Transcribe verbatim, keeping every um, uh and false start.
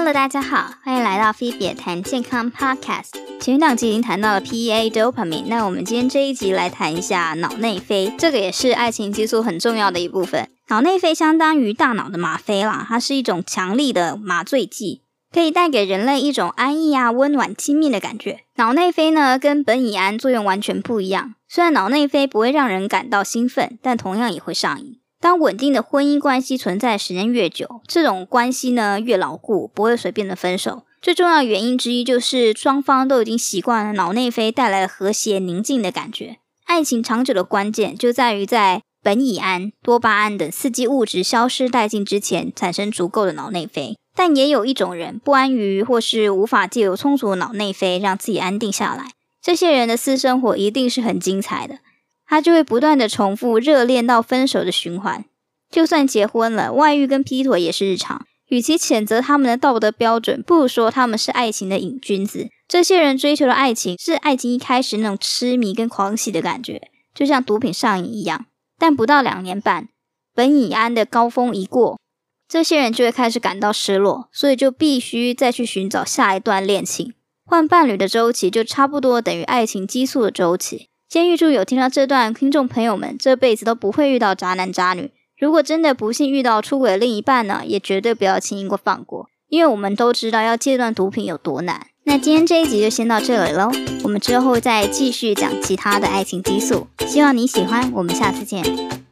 Hello， 大家好，欢迎来到菲比谈健康 Podcast。前面两集已经谈到了 P E A Dopamine， 那我们今天这一集来谈一下脑内啡，这个也是爱情激素很重要的一部分。脑内啡相当于大脑的吗啡啦，它是一种强力的麻醉剂，可以带给人类一种安逸啊、温暖、亲密的感觉。脑内啡呢，跟苯乙胺作用完全不一样。虽然脑内啡不会让人感到兴奋，但同样也会上瘾。当稳定的婚姻关系存在时间越久，这种关系呢越牢固，不会随便的分手。最重要的原因之一就是双方都已经习惯了脑内啡带来的和谐宁静的感觉。爱情长久的关键就在于在苯乙胺、多巴胺等刺激物质消失殆尽之前产生足够的脑内啡。但也有一种人不安于或是无法借由充足的脑内啡让自己安定下来，这些人的私生活一定是很精彩的，他就会不断的重复热恋到分手的循环。就算结婚了，外遇跟劈腿也是日常。与其谴责他们的道德标准，不如说他们是爱情的瘾君子。这些人追求的爱情是爱情一开始那种痴迷跟狂喜的感觉，就像毒品上瘾一样。但不到两年半，苯乙胺的高峰一过，这些人就会开始感到失落，所以就必须再去寻找下一段恋情。换伴侣的周期就差不多等于爱情激素的周期。先预祝有听到这段听众朋友们这辈子都不会遇到渣男渣女，如果真的不幸遇到出轨另一半呢，也绝对不要轻易过放过，因为我们都知道要戒断毒品有多难。那今天这一集就先到这里咯，我们之后再继续讲其他的爱情激素，希望你喜欢，我们下次见。